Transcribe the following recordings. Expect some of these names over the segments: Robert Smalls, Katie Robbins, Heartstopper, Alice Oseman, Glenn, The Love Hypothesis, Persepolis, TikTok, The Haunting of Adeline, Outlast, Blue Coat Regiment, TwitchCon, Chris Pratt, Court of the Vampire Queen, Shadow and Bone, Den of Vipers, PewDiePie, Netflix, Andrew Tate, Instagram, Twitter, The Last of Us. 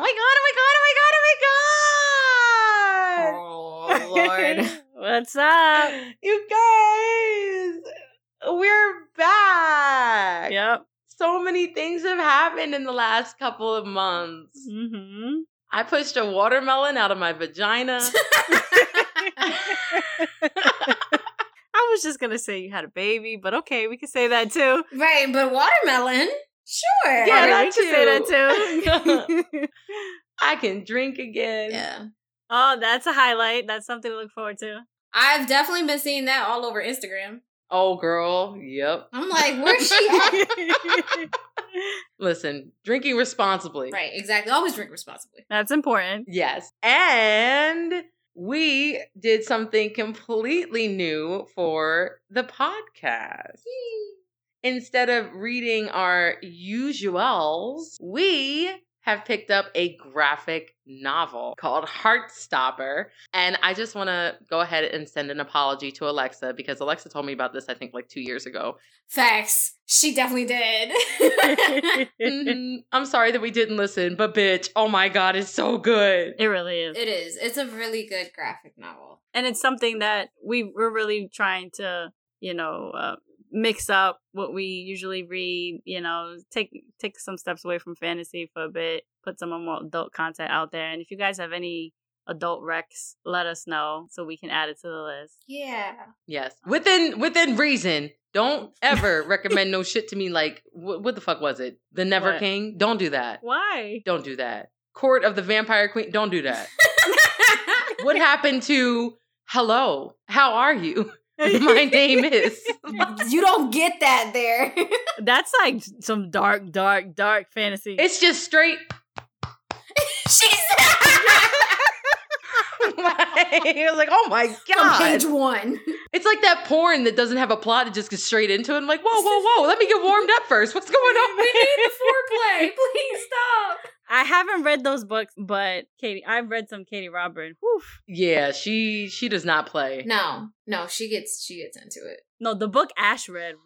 Oh my god! Oh, Lord. What's up? You guys, we're back. Yep. So many things have happened in the last couple of months. Mm-hmm. I pushed a watermelon out of my vagina. I was just going to say you had a baby, but okay, we can say that too. Right, but watermelon? Sure. Yeah, I can say that too. I can drink again. Yeah. Oh, that's a highlight. That's something to look forward to. I've definitely been seeing that all over Instagram. Oh, girl. Yep. I'm like, where's she at? Listen, drinking responsibly. Right, exactly. Always drink responsibly. That's important. Yes. And we did something completely new for the podcast. Instead of reading our usuals, we have picked up a graphic novel called Heartstopper. And I just want to go ahead and send an apology to Alexa, because Alexa told me about this, I think, like 2 years ago. Facts. She definitely did. I'm sorry that we didn't listen, but bitch, oh my God, it's so good. It really is. It is. It's a really good graphic novel. And it's something that we're really trying to, you know, mix up what we usually read, you know, take some steps away from fantasy for a bit, put some more adult content out there. And if you guys have any adult recs, let us know so we can add it to the list. Yeah. Yes. Within reason. Don't ever recommend no shit to me like, what the fuck was it? The Never what? King? Don't do that. Why? Don't do that. Court of the Vampire Queen? Don't do that. What happened to, hello, how are you? My name is. You don't get that there. That's like some dark, dark, dark fantasy. It's just straight. She's like, oh my God. On page one. It's like that porn that doesn't have a plot. It just gets straight into it. I'm like, whoa, whoa, whoa. Let me get warmed up first. What's going on? We need the foreplay. Please stop. I haven't read those books, but I've read some Katie Robbins. Whew. Yeah, she does not play. No, she gets into it. No, the book Ash read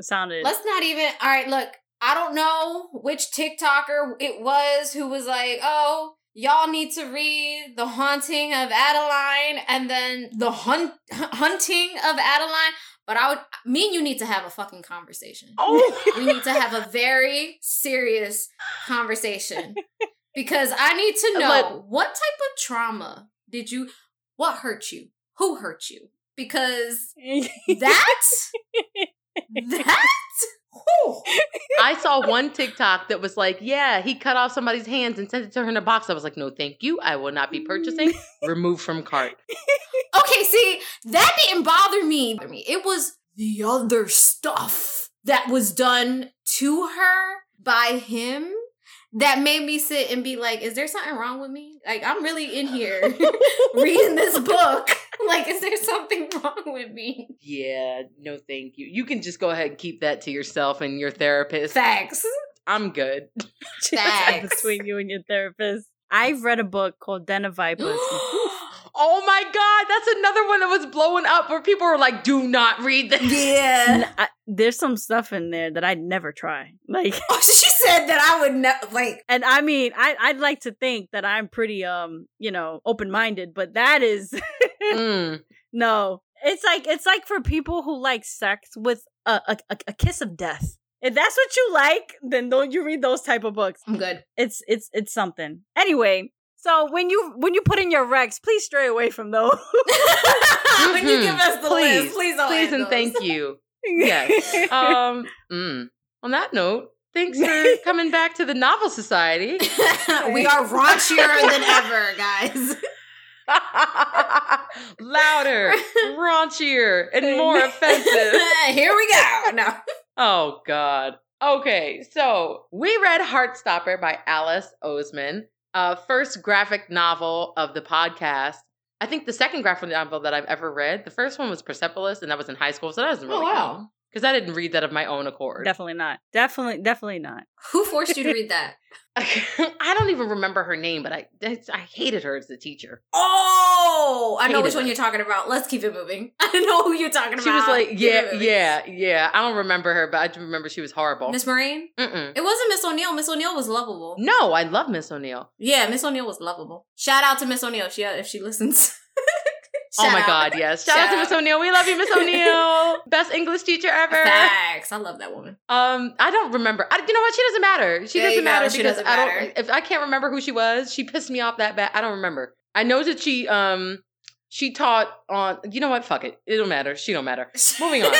sounded. Let's not even. All right, look, I don't know which TikToker it was who was like, oh, y'all need to read The Haunting of Adeline and then The Hunting of Adeline. But me and you need to have a fucking conversation. Oh. We need to have a very serious conversation. Because I need to know what type of trauma what hurt you? Who hurt you? Because whew. I saw one TikTok that was like, yeah, he cut off somebody's hands and sent it to her in a box. I was like, no, thank you. I will not be purchasing. Remove from cart. Okay, see, that didn't bother me. It was the other stuff that was done to her by him that made me sit and be like, is there something wrong with me? Like, I'm really in here reading this book. Like, is there something wrong with me? Yeah, no thank you. You can just go ahead and keep that to yourself and your therapist. Thanks. I'm good. Thanks. Between you and your therapist. I've read a book called Den of Vipers. Oh my God, that's another one that was blowing up where people were like, do not read this. Yeah. There's some stuff in there that I'd never try. Like, oh, she said that I would never, like. And I mean, I'd like to think that I'm pretty, you know, open-minded, but that is, no. It's like for people who like sex with a kiss of death. If that's what you like, then don't you read those type of books. I'm good. It's something. Anyway. So when you put in your recs, please stray away from those. When you give us the list, please don't. Please and those. Thank you. Yes. On that note, thanks for coming back to the Novel Society. We are raunchier than ever, guys. Louder, raunchier, and more offensive. Here we go. No. Oh God. Okay, so we read Heartstopper by Alice Oseman. First graphic novel of the podcast. I think the second graphic novel that I've ever read. The first one was Persepolis, and that was in high school, so that doesn't really count. Because I didn't read that of my own accord. Definitely not. Definitely not. Who forced you to read that? I don't even remember her name, but I hated her as the teacher. Oh! I know which one you're talking about. Let's keep it moving. I don't know who you're talking about. She was like, yeah. I don't remember her, but I do remember she was horrible. Miss Marine? Mm-mm. It wasn't Miss O'Neill. Miss O'Neill was lovable. No, I love Miss O'Neill. Yeah, Miss O'Neill was lovable. Shout out to Miss O'Neill if she listens. Oh my God, yes. Shout out to Miss O'Neill. We love you, Miss O'Neill. Best English teacher ever. Facts. I love that woman. I don't remember. You know what? She doesn't matter. If I can't remember who she was, she pissed me off that bad. I don't remember. I know that she taught on, you know what? Fuck it. It don't matter. She don't matter. Moving on.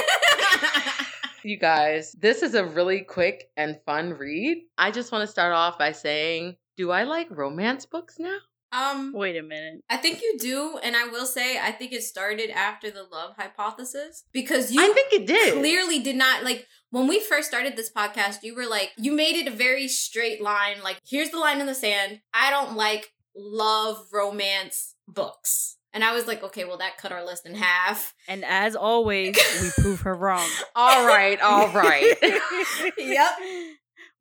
You guys, this is a really quick and fun read. I just want to start off by saying, do I like romance books now? Wait a minute. I think you do, and I will say I think it started after The Love Hypothesis because you clearly did not like when we first started this podcast, you were like you made it a very straight line, like here's the line in the sand. I don't like love romance books. And I was like, okay, well, that cut our list in half. And as always, we prove her wrong. All right. Yep.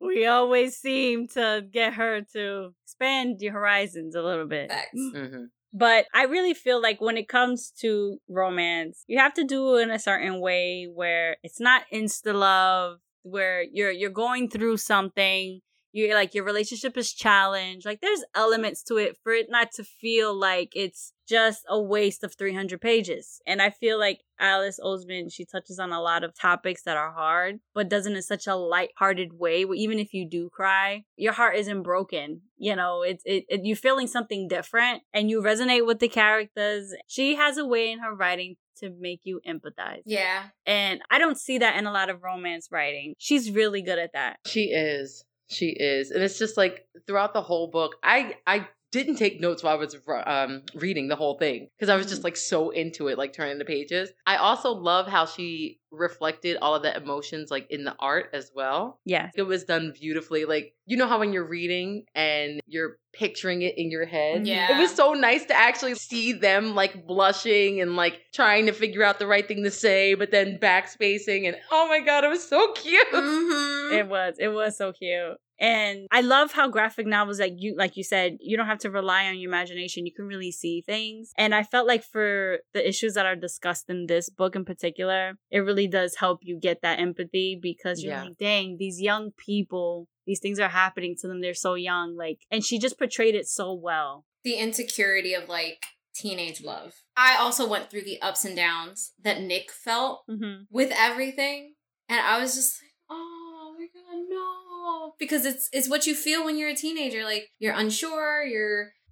We always seem to get her to expand your horizons a little bit. Facts. Mm-hmm. But I really feel like when it comes to romance, you have to do it in a certain way where it's not insta-love, where you're going through something, you're like your relationship is challenged. Like there's elements to it for it not to feel like it's just a waste of 300 pages. And I feel like Alice Oseman, she touches on a lot of topics that are hard, but does it in such a lighthearted way where even if you do cry, your heart isn't broken. You know, it's you're feeling something different and you resonate with the characters. She has a way in her writing to make you empathize. Yeah. And I don't see that in a lot of romance writing. She's really good at that. She is. And it's just like throughout the whole book, I didn't take notes while I was reading the whole thing because I was just like so into it, like turning the pages. I also love how she reflected all of the emotions like in the art as well. Yes. It was done beautifully. Like, you know how when you're reading and you're picturing it in your head? Yeah. It was so nice to actually see them like blushing and like trying to figure out the right thing to say, but then backspacing and oh my God, it was so cute. Mm-hmm. It was so cute. And I love how graphic novels, like you said, you don't have to rely on your imagination. You can really see things. And I felt like for the issues that are discussed in this book in particular, it really does help you get that empathy because you're like, dang, these young people, these things are happening to them. They're so young. Like, and she just portrayed it so well. The insecurity of like teenage love. I also went through the ups and downs that Nick felt with everything. And I was just like, oh my God, no. Because it's what you feel when you're a teenager. Like you're unsure,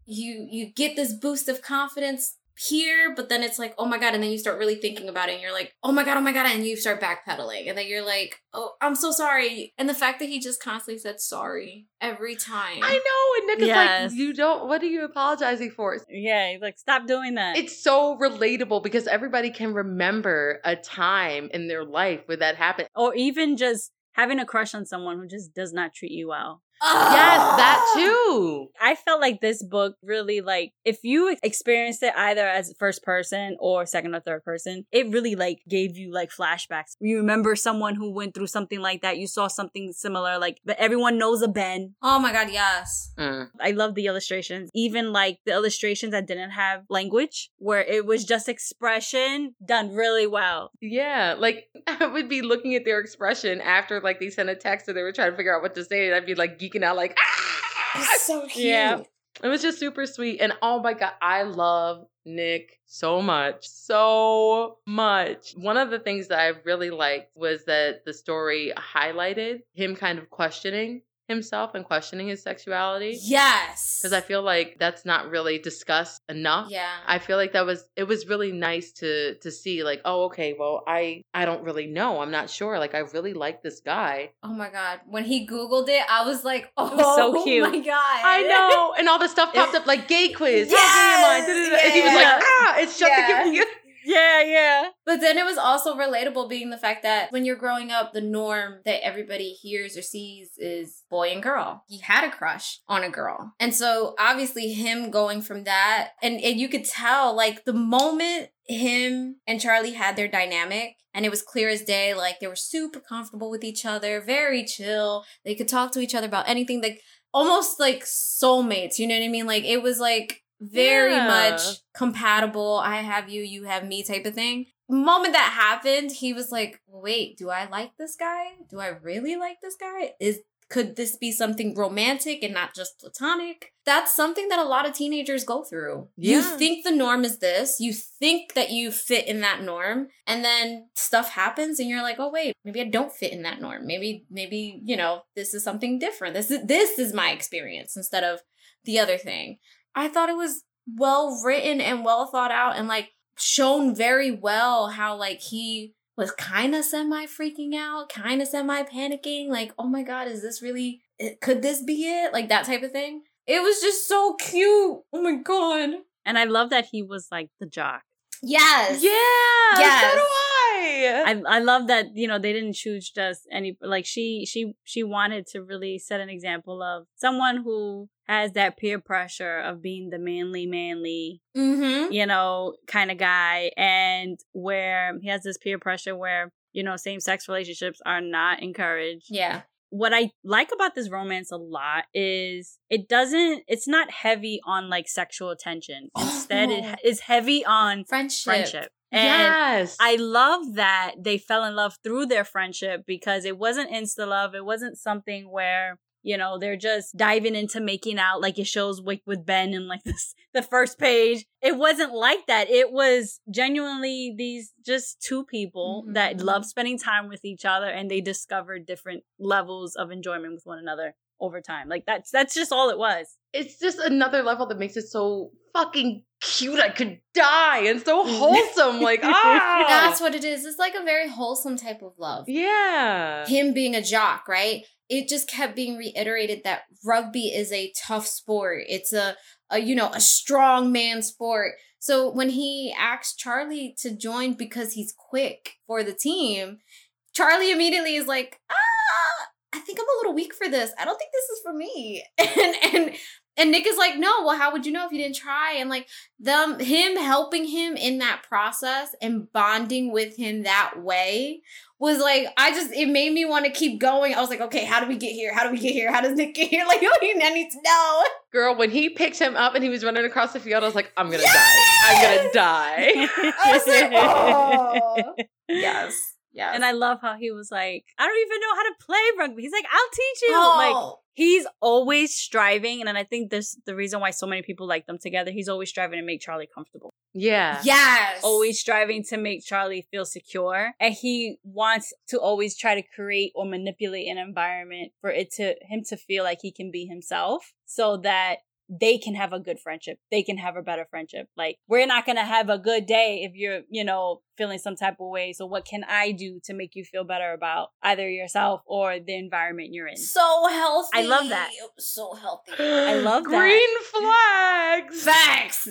you get this boost of confidence here, but then it's like, oh my God. And then you start really thinking about it and you're like, oh my God. And you start backpedaling. And then you're like, oh, I'm so sorry. And the fact that he just constantly said sorry every time. I know. And Nick is like, what are you apologizing for? Yeah. He's like, stop doing that. It's so relatable because everybody can remember a time in their life where that happened. Or even just having a crush on someone who just does not treat you well. Oh. Yes, that too. I felt like this book really, like, if you experienced it either as first person or second or third person, it really, like, gave you, like, flashbacks. You remember someone who went through something like that. You saw something similar, like, but everyone knows a Ben. Oh, my God, yes. I love the illustrations. Even, like, the illustrations that didn't have language, where it was just expression done really well. Yeah, like, I would be looking at their expression after, like, they sent a text or they were trying to figure out what to say, and I'd be, like, geeking out like, ah! It's so cute. Yeah. It was just super sweet. And oh my God, I love Nick so much. One of the things that I really liked was that the story highlighted him kind of questioning himself and questioning his sexuality. Yes. Because I feel like that's not really discussed enough. Yeah. I feel like it was really nice to see like, oh, okay, well, I don't really know. I'm not sure. Like, I really like this guy. Oh my God. When he Googled it, I was like, oh, it was so cute. Oh my God. I know. And all the stuff popped up like gay quiz. Yes! How gay am I? Yeah, and he was like, it's just the computer. Yeah. But then it was also relatable being the fact that when you're growing up, the norm that everybody hears or sees is boy and girl. He had a crush on a girl. And so obviously him going from that and you could tell like the moment him and Charlie had their dynamic, and it was clear as day. Like, they were super comfortable with each other, very chill. They could talk to each other about anything, like almost like soulmates. You know what I mean? Like, it was like very much compatible. I have you, you have me type of thing. Moment that happened, he was like, wait, do I like this guy? Do I really like this guy? Could this be something romantic and not just platonic? That's something that a lot of teenagers go through. Yeah. You think the norm is this. You think that you fit in that norm. And then stuff happens and you're like, oh, wait, maybe I don't fit in that norm. Maybe, you know, this is something different. This is my experience instead of the other thing. I thought it was well written and well thought out and like shown very well how like he was kind of semi-freaking out, kind of semi-panicking, like, oh my God, is this really, could this be it? Like, that type of thing. It was just so cute. Oh my God. And I love that he was, like, the jock. Yes. Yeah. Yes. So do I. I love that, you know, they didn't choose just any, like, she wanted to really set an example of someone who has that peer pressure of being the manly, mm-hmm. you know, kind of guy. And where he has this peer pressure where, you know, same-sex relationships are not encouraged. Yeah. What I like about this romance a lot is it's not heavy on like sexual tension. Instead, it is heavy on friendship. And yes. I love that they fell in love through their friendship because it wasn't insta-love. It wasn't something where, you know, they're just diving into making out like it shows with Ben and like this, the first page. It wasn't like that. It was genuinely these just two people mm-hmm. that love spending time with each other, and they discovered different levels of enjoyment with one another over time. Like that's just all it was. It's just another level that makes it so fucking cute. I could die. And so wholesome. Like, ah, that's what it is. It's like a very wholesome type of love. Yeah. Him being a jock, right? It just kept being reiterated that rugby is a tough sport. It's a strong man sport. So when he asked Charlie to join because he's quick for the team, Charlie immediately is like, I think I'm a little weak for this. I don't think this is for me. And Nick is like, no, well, how would you know if you didn't try? And like him helping him in that process and bonding with him that way was like, it made me want to keep going. I was like, okay, how do we get here? How do we get here? How does Nick get here? Like, I need to know. Girl, when he picked him up and he was running across the field, I was like, I'm going to die. I'm going to die. I was like, oh. Yes. Yes. And I love how he was like, I don't even know how to play rugby. He's like, I'll teach you. Oh. Like, he's always striving. And I think this the reason why so many people like them together. He's always striving to make Charlie comfortable. Yeah. Yes. Always striving to make Charlie feel secure. And he wants to always try to create or manipulate an environment for him to feel like he can be himself so that they can have a good friendship. They can have a better friendship. Like, we're not going to have a good day if you're, you know, feeling some type of way. So what can I do to make you feel better about either yourself or the environment you're in? So healthy. I love that. So healthy. I love that. Green flags. Facts.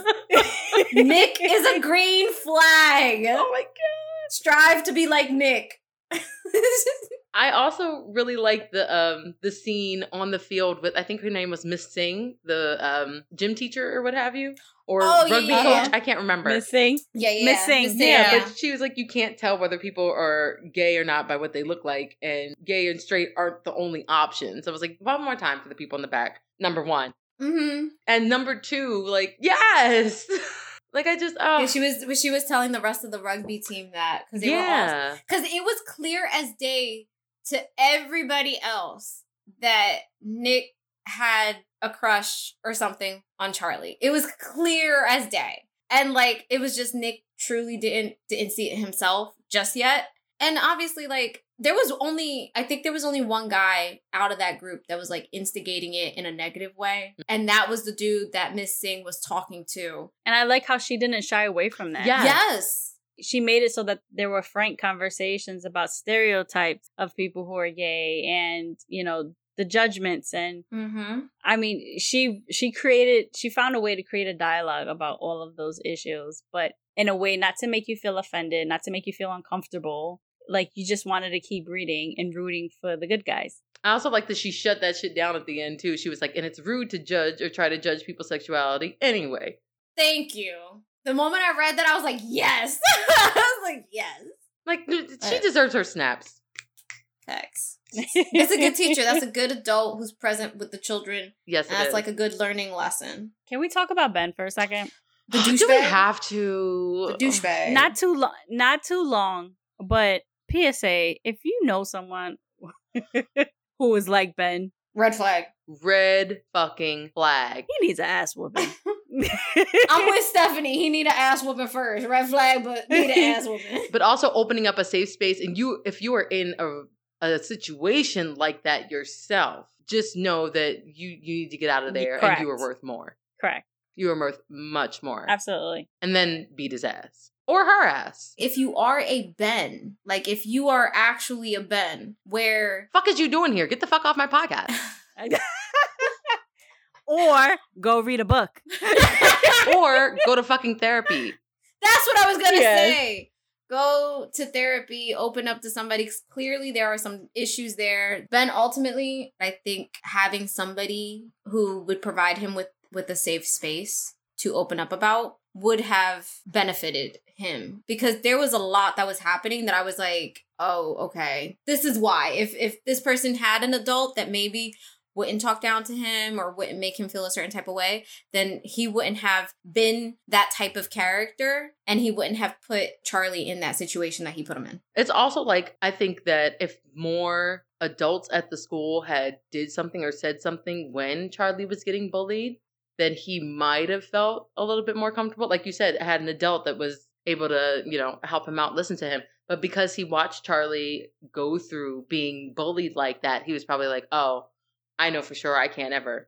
Nick is a green flag. Oh my God. Strive to be like Nick. I also really liked the scene on the field with, I think her name was Miss Singh, the gym teacher or what have you, or rugby coach. I can't remember. Miss Singh? Yeah. Miss Singh. Yeah, but she was like, you can't tell whether people are gay or not by what they look like, and gay and straight aren't the only options. So I was like, one more time for the people in the back, number one. Mm-hmm. And number two, like, yes! Like, I just, oh. Yeah, she was telling the rest of the rugby team that. Because they were awesome. Because it was clear as day to everybody else that Nick had a crush or something on Charlie. It was clear as day. And, like, it was just Nick truly didn't see it himself just yet. And obviously, like, there was only one guy out of that group that was, like, instigating it in a negative way. And that was the dude that Miss Singh was talking to. And I like how she didn't shy away from that. Yeah. Yes. She made it so that there were frank conversations about stereotypes of people who are gay and, you know, the judgments. And mm-hmm. I mean, she found a way to create a dialogue about all of those issues, but in a way not to make you feel offended, not to make you feel uncomfortable. Like, you just wanted to keep reading and rooting for the good guys. I also like that she shut that shit down at the end, too. She was like, and it's rude to judge or try to judge people's sexuality anyway. Thank you. The moment I read that, I was like, yes. I was like, yes. Like, she deserves her snaps. Facts. It's a good teacher. That's a good adult who's present with the children. Yes, that's like a good learning lesson. Can we talk about Ben for a second? The douchebag. Do we have to? The douchebag. Not too long. But PSA: if you know someone who is like Ben, red flag. Red fucking flag. He needs an ass whooping. I'm with Stephanie. He need an ass whooping first. Red flag, but need an ass whooping. But also opening up a safe space, and if you are in a situation like that yourself, just know that you need to get out of there. Correct. And you are worth more. Correct. You are worth much more. Absolutely. And then beat his ass. Or her ass. If you are a Ben, like if you are actually a Ben, where... Fuck is you doing here? Get the fuck off my podcast. Or go read a book. Or go to fucking therapy. That's what I was going to say. Go to therapy, open up to somebody, because clearly there are some issues there. Ben, ultimately, I think having somebody who would provide him with a safe space to open up about would have benefited him, because there was a lot that was happening that I was like, oh, okay, this is why. If this person had an adult that maybe wouldn't talk down to him or wouldn't make him feel a certain type of way, then he wouldn't have been that type of character, and he wouldn't have put Charlie in that situation that he put him in. It's also like, I think that if more adults at the school had did something or said something when Charlie was getting bullied, then he might have felt a little bit more comfortable. Like you said, had an adult that was able to, you know, help him out, listen to him. But because he watched Charlie go through being bullied like that, he was probably like, oh, I know for sure I can't ever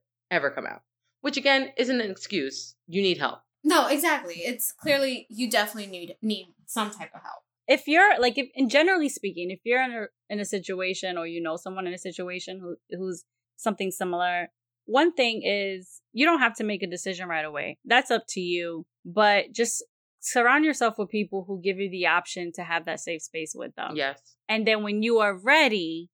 come out. Which, again, isn't an excuse. You need help. No, exactly. It's clearly you definitely need some type of help. If you're like, and generally speaking, if you're in a situation, or you know someone in a situation who's something similar, one thing is you don't have to make a decision right away. That's up to you. But just surround yourself with people who give you the option to have that safe space with them. Yes. And then when you are ready,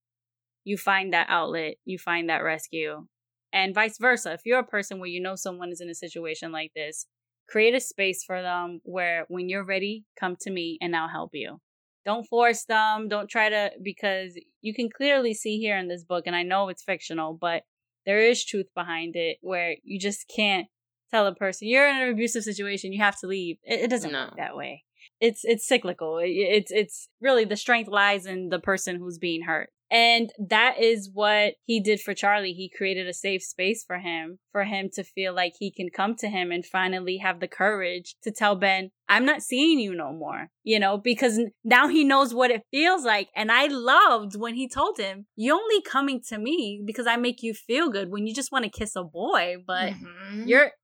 you find that outlet, you find that rescue, and vice versa. If you're a person where you know someone is in a situation like this, create a space for them where when you're ready, come to me and I'll help you. Don't force them. Don't try to, because you can clearly see here in this book, and I know it's fictional, but there is truth behind it, where you just can't tell a person you're in an abusive situation, you have to leave. It doesn't work that way. It's cyclical. It's really, the strength lies in the person who's being hurt. And that is what he did for Charlie. He created a safe space for him to feel like he can come to him and finally have the courage to tell Ben, I'm not seeing you no more, you know, because now he knows what it feels like. And I loved when he told him, you're only coming to me because I make you feel good when you just want to kiss a boy. But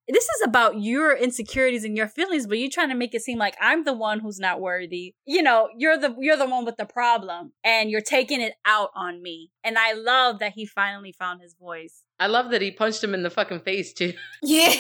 this is about your insecurities and your feelings, but you're trying to make it seem like I'm the one who's not worthy. You know, you're the one with the problem, and you're taking it out on me. And I love that he finally found his voice. I love that he punched him in the fucking face too. Yeah.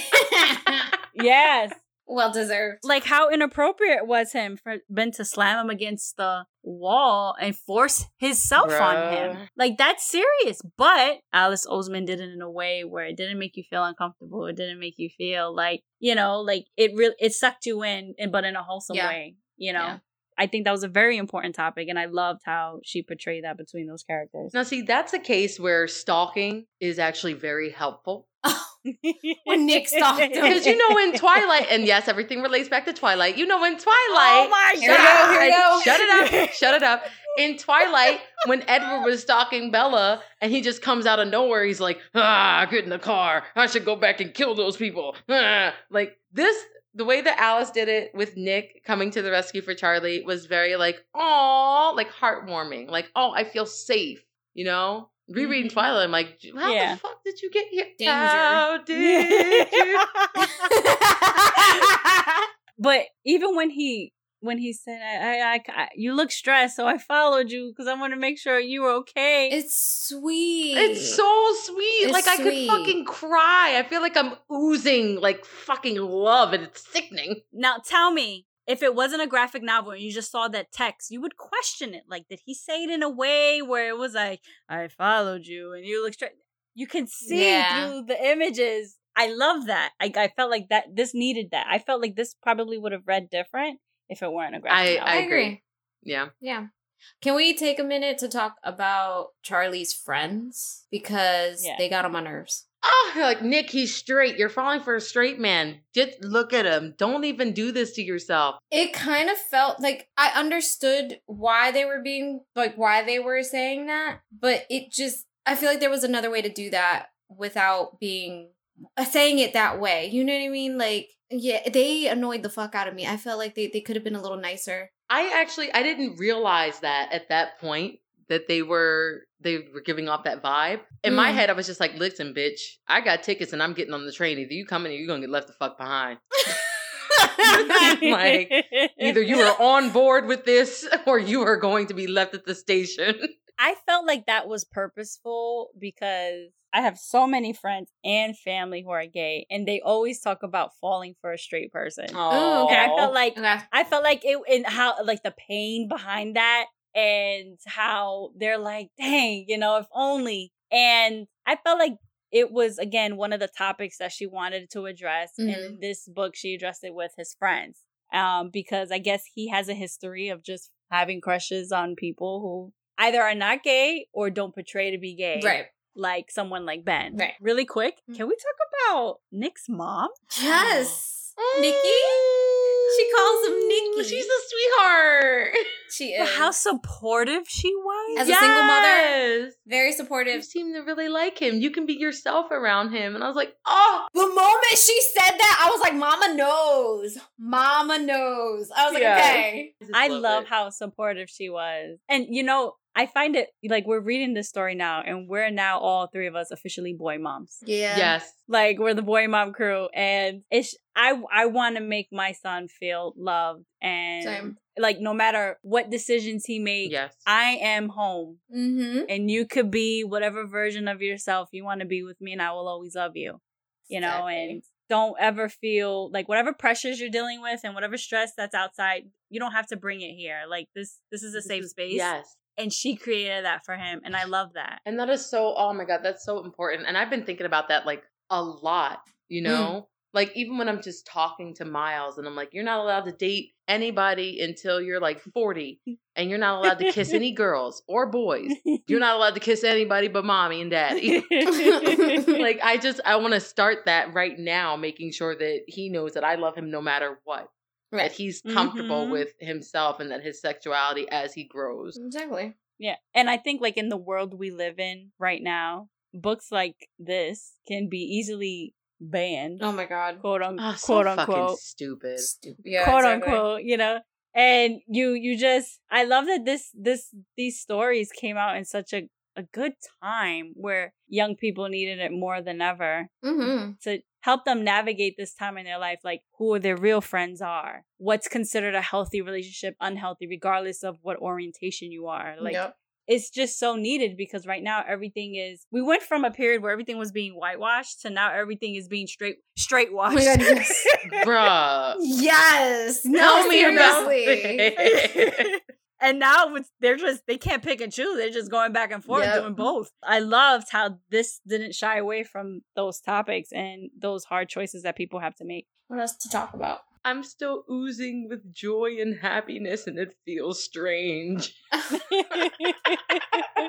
Yes. Well deserved. Like, how inappropriate was him for Ben to slam him against the wall and force himself on him? Like, that's serious. But Alice Oseman did it in a way where it didn't make you feel uncomfortable. It didn't make you feel like, you know, like it sucked you in, but in a wholesome way, you know? Yeah. I think that was a very important topic, and I loved how she portrayed that between those characters. Now, see, that's a case where stalking is actually very helpful. When Nick stalked him. Because you know in Twilight, and yes, everything relates back to Twilight. You know in Twilight. Oh my God. Here we go. Shut it up. In Twilight, when Edward was stalking Bella and he just comes out of nowhere, he's like, get in the car. I should go back and kill those people. Like this... The way that Alice did it with Nick coming to the rescue for Charlie was very like, aw, like heartwarming. Like, oh, I feel safe, you know? Rereading Twilight, I'm like, how the fuck did you get here? Danger. How did you? But even when he said, I you look stressed, so I followed you because I want to make sure you were okay. It's sweet. It's so sweet. It's like, sweet. I could fucking cry. I feel like I'm oozing, like, fucking love, and it's sickening. Now, tell me, if it wasn't a graphic novel and you just saw that text, you would question it. Like, did he say it in a way where it was like, I followed you, and you look straight? You can see through the images. I love that. I felt like that this needed that. I felt like this probably would have read different if it weren't a graphic novel. I agree. Yeah. Yeah. Can we take a minute to talk about Charlie's friends? Because they got on my nerves. Oh, like, Nick, he's straight. You're falling for a straight man. Just look at him. Don't even do this to yourself. It kind of felt like I understood why they were being, like, why they were saying that. But it just, I feel like there was another way to do that without being, saying it that way. You know what I mean? Like, yeah, they annoyed the fuck out of me. I felt like they could have been a little nicer. I didn't realize that at that point, that they were giving off that vibe. In my head, I was just like, listen, bitch, I got tickets and I'm getting on the train. Either you come in or you're going to get left the fuck behind. Like, either you are on board with this or you are going to be left at the station. I felt like that was purposeful because I have so many friends and family who are gay, and they always talk about falling for a straight person. Oh, okay. And I felt like it, and how, like, the pain behind that, and how they're like, dang, you know, if only. And I felt like it was, again, one of the topics that she wanted to address, and in this book, she addressed it with his friends, because I guess he has a history of just having crushes on people who either are not gay or don't portray to be gay, right? Like someone like Ben. Right. Really quick, can we talk about Nick's mom? Yes. Nikki? She calls him Nikki. She's a sweetheart. She is. But how supportive she was. As a single mother. Very supportive. You seem to really like him. You can be yourself around him. And I was like, oh. The moment she said that, I was like, mama knows. Mama knows. I was like, okay. I love how supportive she was. And, you know, I find it, like, we're reading this story now, and we're now all three of us officially boy moms. Yeah. Yes. Like, we're the boy mom crew, and it's, I want to make my son feel loved, and, like, no matter what decisions he makes, I am home, and you could be whatever version of yourself you want to be with me, and I will always love you, you know, and don't ever feel, like, whatever pressures you're dealing with and whatever stress that's outside, you don't have to bring it here. Like, this is a safe space. Yes. And she created that for him. And I love that. And that is so, oh my God, that's so important. And I've been thinking about that, like, a lot, you know? Like, even when I'm just talking to Miles and I'm like, you're not allowed to date anybody until you're like 40. And you're not allowed to kiss any girls or boys. You're not allowed to kiss anybody but mommy and daddy. Like, I want to start that right now, making sure that he knows that I love him no matter what. Right. That he's comfortable with himself and that his sexuality as he grows. Exactly. Yeah. And I think, like, in the world we live in right now, books like this can be easily banned. Oh my God. Quote unquote. Fucking stupid. Yeah, quote unquote, you know? And you just, I love that these stories came out in such a good time where young people needed it more than ever. Mm-hmm. So help them navigate this time in their life, like who their real friends are, what's considered a healthy relationship, unhealthy, regardless of what orientation you are. Like, it's just so needed because right now everything is, we went from a period where everything was being whitewashed to now everything is being straight washed. Oh my God, yes. Bruh. Yes. No, seriously. And now they can't pick and choose. They're just going back and forth doing both. I loved how this didn't shy away from those topics and those hard choices that people have to make. What else to talk about? I'm still oozing with joy and happiness, and it feels strange.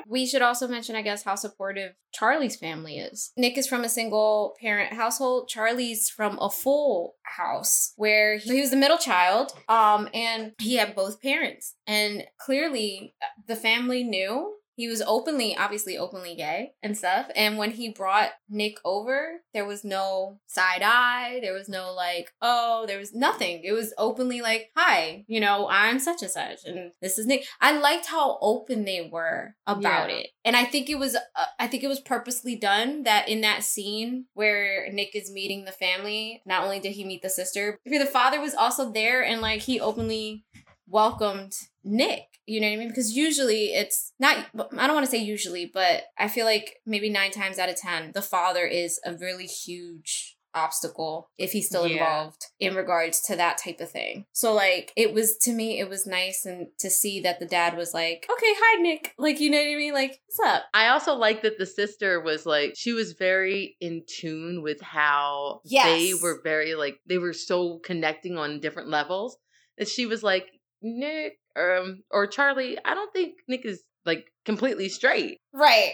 We should also mention, I guess, how supportive Charlie's family is. Nick is from a single parent household. Charlie's from a full house where he was the middle child, and he had both parents. And clearly, the family knew. He was obviously openly gay and stuff. And when he brought Nick over, there was no side eye. There was no like, oh, there was nothing. It was openly like, hi, you know, I'm such and such. And this is Nick. I liked how open they were about it. And I think it was purposely done that in that scene where Nick is meeting the family, not only did he meet the sister, the father was also there and like he openly welcomed Nick. You know what I mean? Because usually it's not, I don't want to say usually, but I feel like maybe 9 times out of 10, the father is a really huge obstacle if he's still involved in regards to that type of thing. So like it was, to me, it was nice and to see that the dad was like, okay, hi Nick, like, you know what I mean, like, what's up. I also like that the sister was like, she was very in tune with how they were very like, they were so connecting on different levels, that she was like, Nick or Charlie, I don't think Nick is like completely straight. Right.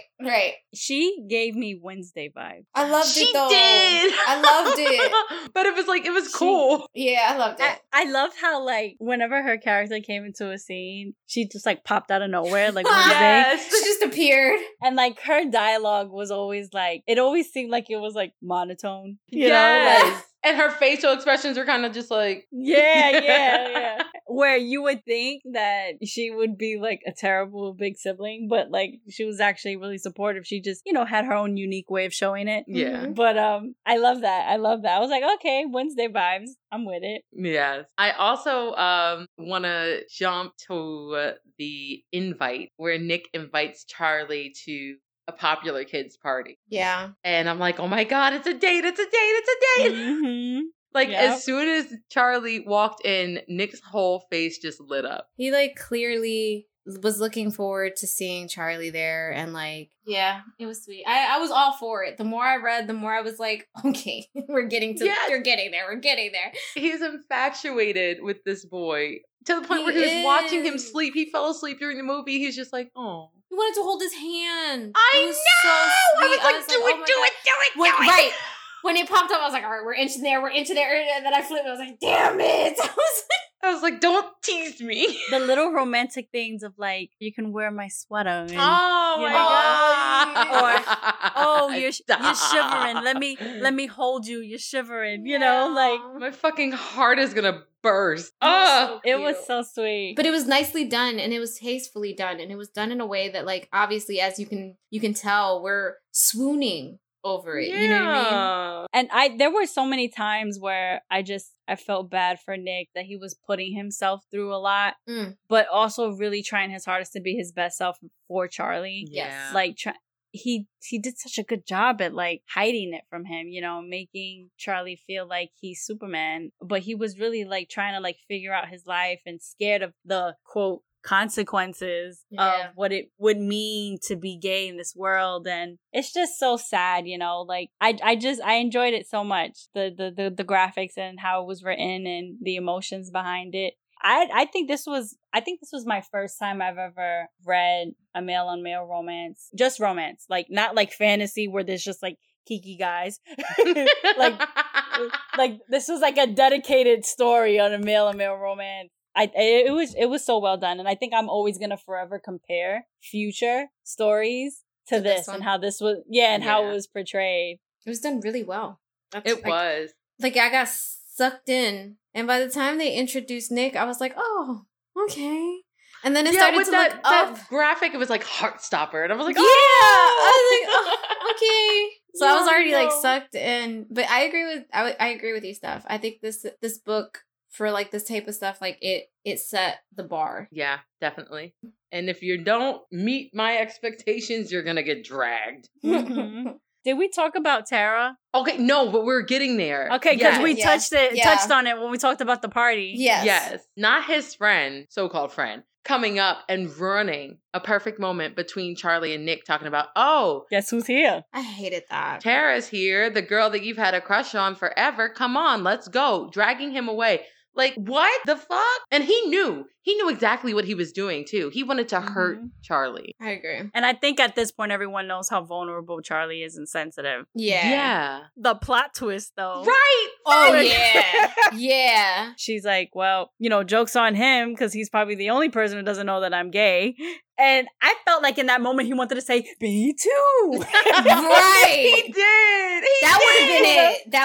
She gave me Wednesday vibes. I loved it though. She did. I loved it. But it was like, it was cool. Yeah, I loved it. I loved how like whenever her character came into a scene, she just like popped out of nowhere like Wednesday. Yes. She just appeared. And like her dialogue was always like, it always seemed like it was like monotone. You know? Like, and her facial expressions were kind of just like... Yeah. Where you would think that she would be like a terrible big sibling, but like she was actually really supportive. She just, you know, had her own unique way of showing it. Yeah. But I love that. I was like, okay, Wednesday vibes. I'm with it. Yes. I also want to jump to the invite where Nick invites Charlie to a popular kids party. Yeah. And I'm like, oh my God, it's a date. Mm-hmm. Like as soon as Charlie walked in, Nick's whole face just lit up. He like clearly was looking forward to seeing Charlie there, and like, yeah, it was sweet. I was all for it. The more I read, the more I was like, okay, we're getting there. He's infatuated with this boy to the point where he was watching him sleep. He fell asleep during the movie. He's just like, oh. He wanted to hold his hand. I know. So I was like, do it. Right. When it popped up, I was like, all right, we're inching there. And then I flipped and I was like, damn it. I was like, don't tease me. The little romantic things of like, you can wear my sweater. And, oh my God. Or, oh, you're shivering. Let me hold you. You're shivering. You know, like. My fucking heart is going to burst. It was so sweet. But it was nicely done, and it was tastefully done. And it was done in a way that like, obviously, as you can tell, we're swooning over it, you know what I mean? And there were so many times where I felt bad for Nick, that he was putting himself through a lot, but also really trying his hardest to be his best self for Charlie. Yes. Like he did such a good job at like hiding it from him, you know, making Charlie feel like he's Superman, but he was really like trying to like figure out his life and scared of the quote consequences of what it would mean to be gay in this world. And it's just so sad, you know, like I enjoyed it so much, the graphics and how it was written and the emotions behind it. I think this was my first time I've ever read a male-on-male romance, just romance, like not like fantasy where there's just like kiki guys. like this was like a dedicated story on a male-on-male romance. It was so well done, and I think I'm always gonna forever compare future stories to this one. And how this was how it was portrayed. It was done really well. Like I got sucked in, and by the time they introduced Nick, I was like, oh, okay. And then it started to look up. That graphic, it was like Heartstopper, and I was like, oh! I was like, oh, okay. So I was already like sucked in, but I agree with you, Steph. I think this book, for like this type of stuff, like it set the bar. Yeah, definitely. And if you don't meet my expectations, you're gonna get dragged. Mm-hmm. Did we talk about Tara? Okay, no, but we're getting there. Okay, because we touched on it when we talked about the party. Yes. Not his friend, so-called friend, coming up and running a perfect moment between Charlie and Nick, talking about, oh, guess who's here? I hated that. Tara's here, the girl that you've had a crush on forever. Come on, let's go. Dragging him away. Like, what the fuck? And he knew exactly what he was doing too. He wanted to hurt Charlie. I agree. And I think at this point, everyone knows how vulnerable Charlie is and sensitive. Yeah. The plot twist though. Right. Oh yeah. Yeah. She's like, well, you know, joke's on him because he's probably the only person who doesn't know that I'm gay. And I felt like in that moment he wanted to say, me too. Right. He did. That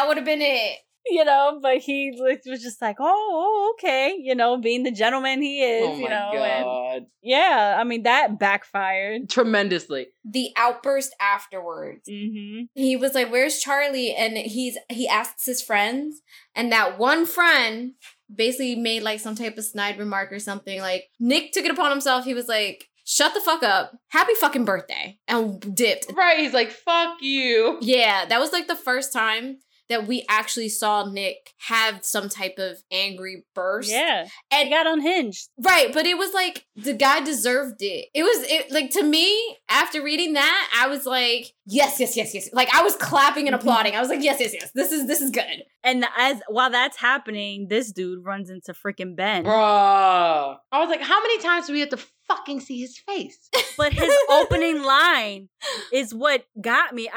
would have been it. You know, but he was just like, oh, okay. You know, being the gentleman he is, oh my God. And I mean, that backfired. Tremendously. The outburst afterwards. Mm-hmm. He was like, where's Charlie? And he asks his friends. And that one friend basically made like some type of snide remark or something. Like, Nick took it upon himself. He was like, shut the fuck up. Happy fucking birthday. And dipped. Right. He's like, fuck you. Yeah. That was like the first time that we actually saw Nick have some type of angry burst. Yeah. And got unhinged. Right. But it was like, the guy deserved it. It was like, to me, after reading that, I was like, yes, yes, yes, yes. Like, I was clapping and applauding. I was like, yes, yes, yes. This is good. And as while that's happening, this dude runs into freaking Ben. Bro. I was like, how many times do we have to fucking see his face? But his opening line is what got me.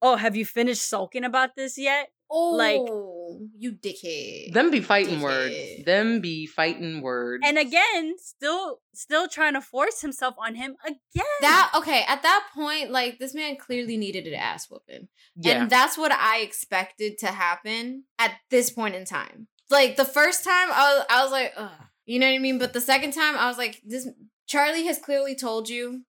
Oh, have you finished sulking about this yet? Oh, like, you dickhead. Them be fighting words. Them be fighting words. And again, still trying to force himself on him again. At that point, like, this man clearly needed an ass whooping. Yeah. And that's what I expected to happen at this point in time. Like, the first time, I was like, ugh. You know what I mean? But the second time, I was like, this... Charlie has clearly told you,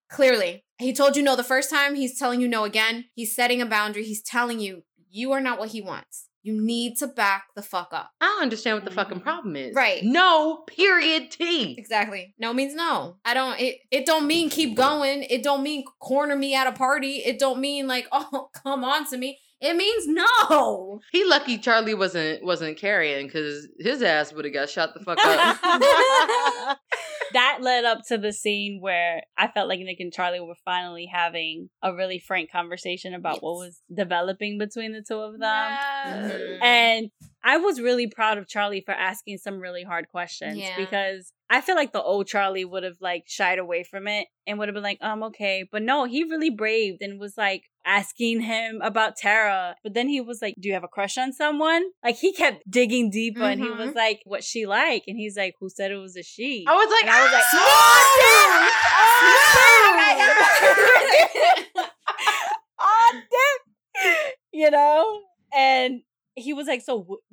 he told you no the first time, he's telling you no again. He's setting a boundary. He's telling you, you are not what he wants. You need to back the fuck up. I don't understand what the fucking problem is. Right. No, period, T. Exactly. No means no. It don't mean keep going. It don't mean corner me at a party. It don't mean like, oh, come on to me. It means no. He lucky Charlie wasn't carrying, because his ass would have got shot the fuck up. That led up to the scene where I felt like Nick and Charlie were finally having a really frank conversation about what was developing between the two of them. Yes. Mm-hmm. And I was really proud of Charlie for asking some really hard questions, because I feel like the old Charlie would have like shied away from it and would have been like, okay. But no, he really braved and was like asking him about Tara. But then he was like, do you have a crush on someone? Like, he kept digging deeper and he was like, what's she like? And he's like, who said it was a she? I was like, you know? And he was like, so would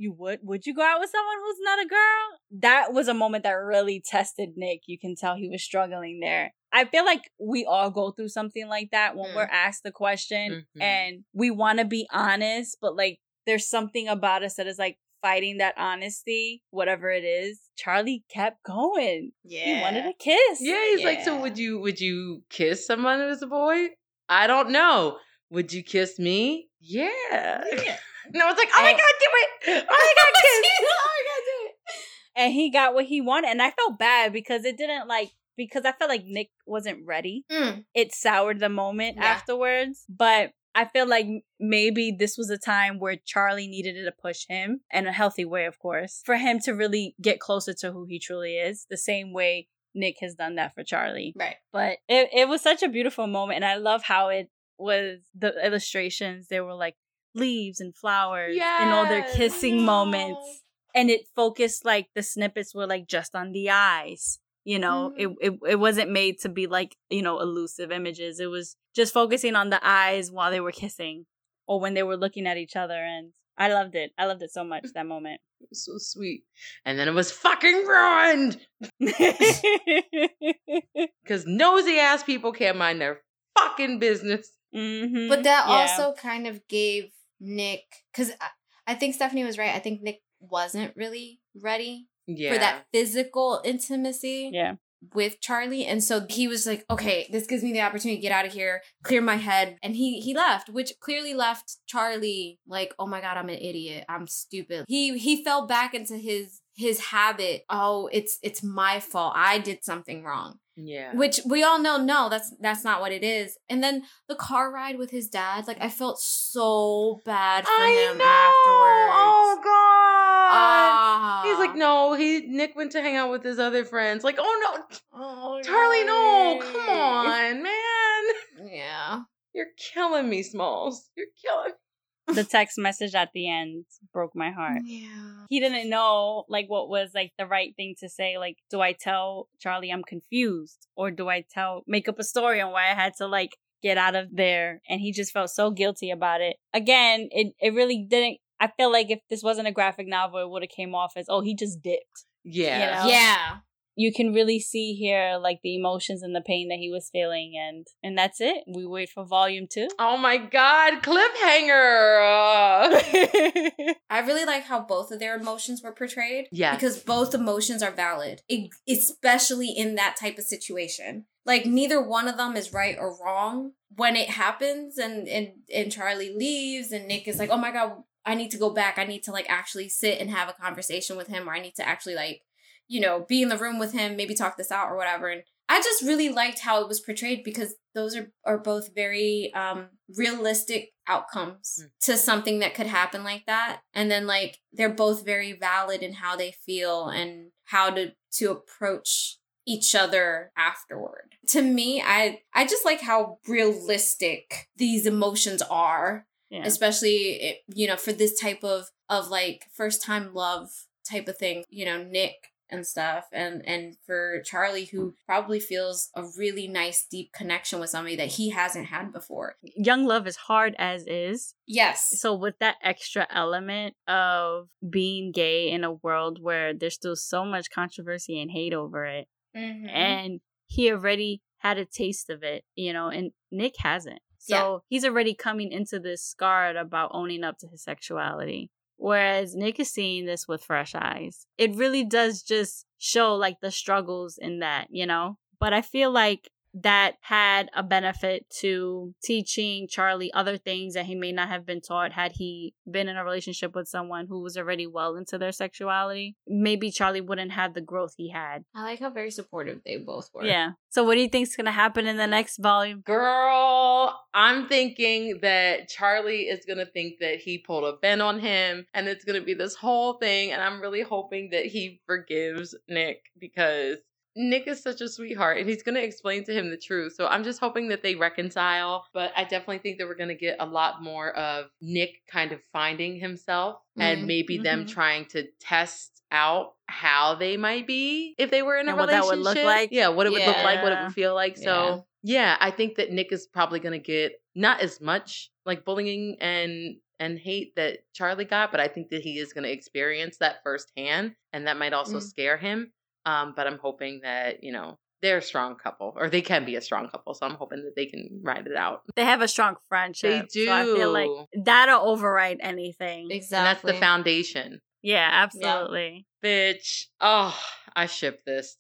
you go out with someone who's not a girl? That was a moment that really tested Nick. You can tell he was struggling there. I feel like we all go through something like that when we're asked the question and we want to be honest, but like, there's something about us that is like, fighting that honesty, whatever it is. Charlie kept going. Yeah. He wanted a kiss. Yeah, he's like, so would you kiss someone as a boy? I don't know. Would you kiss me? Yeah. And I was like, oh my God, do it. Oh my God, kiss. Oh my God, do it. And he got what he wanted. And I felt bad because because I felt like Nick wasn't ready. It soured the moment afterwards. But I feel like maybe this was a time where Charlie needed to push him, in a healthy way, of course, for him to really get closer to who he truly is, the same way Nick has done that for Charlie. Right. But it was such a beautiful moment, and I love how it was, the illustrations, they were like leaves and flowers and all their kissing moments, and it focused, like, the snippets were like just on the eyes. You know, it wasn't made to be like, you know, elusive images. It was just focusing on the eyes while they were kissing or when they were looking at each other. And I loved it. I loved it so much, that moment. It was so sweet. And then it was fucking ruined. Because nosy ass people can't mind their fucking business. Mm-hmm. But that also kind of gave Nick, because I think Stephanie was right. I think Nick wasn't really ready. Yeah. For that physical intimacy with Charlie. And so he was like, okay, this gives me the opportunity to get out of here, clear my head. And he left, which clearly left Charlie like, oh my God, I'm an idiot. I'm stupid. He fell back into his habit. Oh, it's my fault. I did something wrong. Yeah. Which we all know, no, that's not what it is. And then the car ride with his dad, like, I felt so bad for him afterwards. Oh God. He's like, no, Nick went to hang out with his other friends. Like, oh no. Oh, Charlie, no, come on, man. Yeah. You're killing me, Smalls. You're killing me. The text message at the end broke my heart. Yeah. He didn't know, like, what was, like, the right thing to say. Like, do I tell Charlie I'm confused? Or do I make up a story on why I had to, like, get out of there? And he just felt so guilty about it. Again, it really didn't. I feel like if this wasn't a graphic novel, it would have came off as, he just dipped. Yeah. You know? Yeah. You can really see here, like, the emotions and the pain that he was feeling. And that's it. We wait for volume 2. Oh, my God. Cliffhanger. I really like how both of their emotions were portrayed. Yeah. Because both emotions are valid, especially in that type of situation. Like, neither one of them is right or wrong when it happens. And Charlie leaves and Nick is like, oh, my God, I need to go back. I need to like actually sit and have a conversation with him, or I need to actually like, you know, be in the room with him, maybe talk this out or whatever. And I just really liked how it was portrayed, because those are both very realistic outcomes to something that could happen like that. And then like they're both very valid in how they feel and how to approach each other afterward. To me, I just like how realistic these emotions are, especially, you know, for this type of like first time love type of thing, you know, Nick and stuff. And for Charlie, who probably feels a really nice, deep connection with somebody that he hasn't had before. Young love is hard as is. Yes. So with that extra element of being gay in a world where there's still so much controversy and hate over it. Mm-hmm. And he already had a taste of it, you know, and Nick hasn't. So he's already coming into this scarred about owning up to his sexuality. Whereas Nick is seeing this with fresh eyes. It really does just show like the struggles in that, you know? But I feel like that had a benefit to teaching Charlie other things that he may not have been taught had he been in a relationship with someone who was already well into their sexuality. Maybe Charlie wouldn't have the growth he had. I like how very supportive they both were. Yeah. So what do you think is going to happen in the next volume? Girl, I'm thinking that Charlie is going to think that he pulled a Ben on him, and it's going to be this whole thing. And I'm really hoping that he forgives Nick, because Nick is such a sweetheart, and he's going to explain to him the truth. So I'm just hoping that they reconcile. But I definitely think that we're going to get a lot more of Nick kind of finding himself, and maybe them trying to test out how they might be if they were in a relationship. What that would look like. Yeah, what it would look like, what it would feel like. So yeah, I think that Nick is probably going to get not as much like bullying and hate that Charlie got, but I think that he is going to experience that firsthand, and that might also scare him. But I'm hoping that, you know, they're a strong couple, or they can be a strong couple. So I'm hoping that they can ride it out. They have a strong friendship. They do. So I feel like that'll override anything. Exactly. And that's the foundation. Yeah, absolutely. Yeah. Bitch. Oh, I ship this.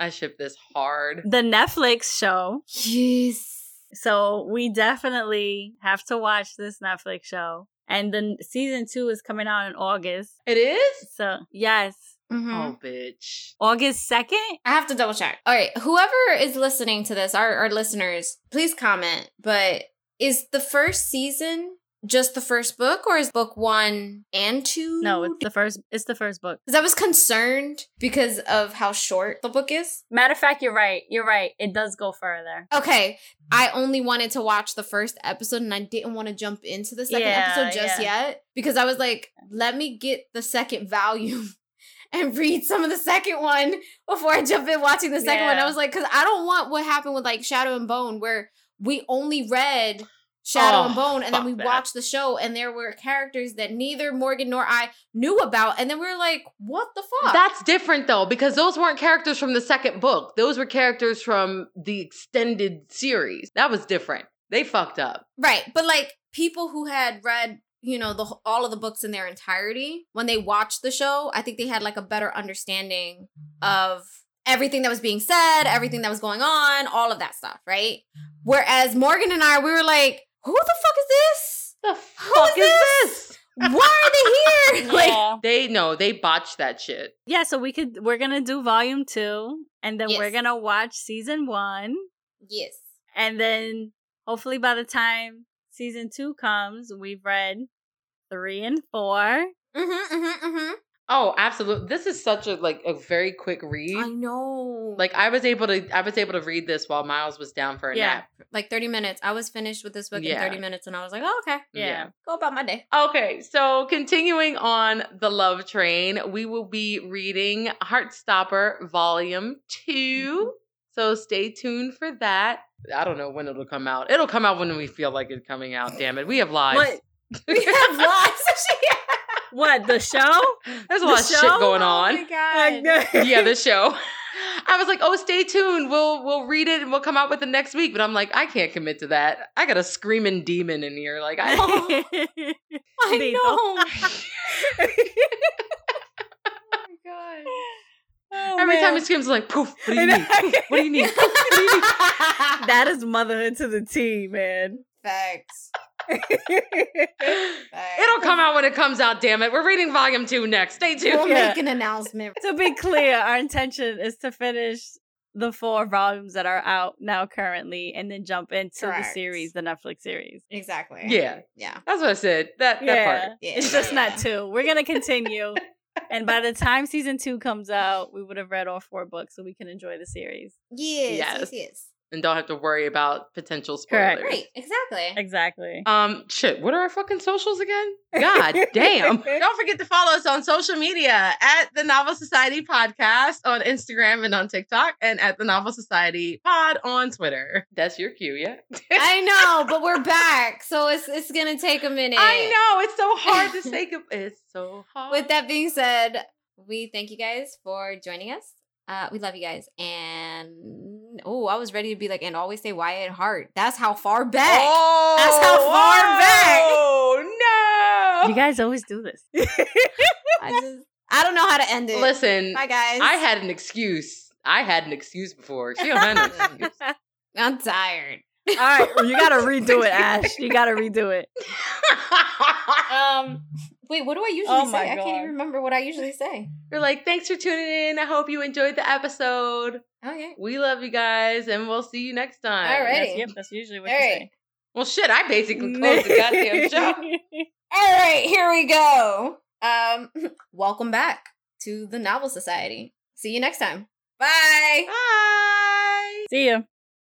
I ship this hard. The Netflix show. Yes. So we definitely have to watch this Netflix show. And then season 2 is coming out in August. It is? So, yes. Mm-hmm. Oh, bitch. August 2nd? I have to double check. All right. Whoever is listening to this, our listeners, please comment. But is the first season just the first book, or is book 1 and 2? No, it's the first book. Because I was concerned because of how short the book is. Matter of fact, you're right. You're right. It does go further. Okay. I only wanted to watch the first episode, and I didn't want to jump into the second episode just yet. Because I was like, let me get the second volume and read some of the second one before I jump in watching the second one. I was like, because I don't want what happened with like Shadow and Bone, where we only read Shadow and Bone, and then we watched the show, and there were characters that neither Morgan nor I knew about, and then we were like, what the fuck? That's different though, because those weren't characters from the second book. Those were characters from the extended series. That was different. They fucked up. Right, but like people who had read, you know, all of the books in their entirety, when they watched the show, I think they had like a better understanding of everything that was being said, everything that was going on, all of that stuff, right? Whereas Morgan and I, we were like, who the fuck is this? Who is this? Why are they here? Like, they botched that shit. Yeah, so we're gonna do volume 2, and then we're gonna watch season 1. Yes. And then hopefully by the time season 2 comes, we've read 3 and 4. Mm-hmm, mm-hmm, mm-hmm. Oh, absolutely. This is such a very quick read. I know. Like I was able to read this while Miles was down for a nap. Like 30 minutes. I was finished with this book in 30 minutes, and I was like, oh, okay. Yeah. Go about my day. Okay. So continuing on the love train, we will be reading Heartstopper Volume 2. Mm-hmm. So stay tuned for that. I don't know when it'll come out. It'll come out when we feel like it's coming out. Damn it. We have lives. What? We have lives? What? The show? There's a lot of shit going on. Oh my God. Yeah, the show. I was like, oh, stay tuned. We'll read it and we'll come out with it next week. But I'm like, I can't commit to that. I got a screaming demon in here. Like, I don't. I know. Oh my God. Oh, every time it screams, I'm like, poof, what do you need? What do you need? That is motherhood to the T, man. Facts. It'll come out when it comes out, damn it. We're reading volume 2 next. Stay tuned. We'll make an announcement. To be clear, our intention is to finish the 4 volumes that are out now currently and then jump into the series, the Netflix series. Exactly. Yeah. Yeah. That's what I said. That part. Yeah. It's just not 2. We're going to continue. And by the time season 2 comes out, we would have read all 4 books so we can enjoy the series. Yes. And don't have to worry about potential spoilers. Correct. Right. Exactly. Shit, what are our fucking socials again? God damn. Don't forget to follow us on social media at The Novel Society Podcast on Instagram and on TikTok, and at The Novel Society Pod on Twitter. That's your cue, yeah? I know, but we're back. So it's going to take a minute. I know. It's so hard to say goodbye. It's so hard. With that being said, we thank you guys for joining us. We love you guys. And I was ready to be like, and always stay Wyatt Hart. That's how far back. Oh, that's how far back. Oh no! You guys always do this. I don't know how to end it. Listen, bye guys. I had an excuse before. She don't have an excuse. I'm tired. All right, well, you gotta redo it, Ash. You gotta redo it. Wait, what do I usually say? I can't even remember what I usually say. You're like, thanks for tuning in. I hope you enjoyed the episode. Okay. We love you guys, and we'll see you next time. All right. Yep, that's usually what you say. Well, shit, I basically closed the goddamn show. All right, here we go. Welcome back to the Novel Society. See you next time. Bye. See ya.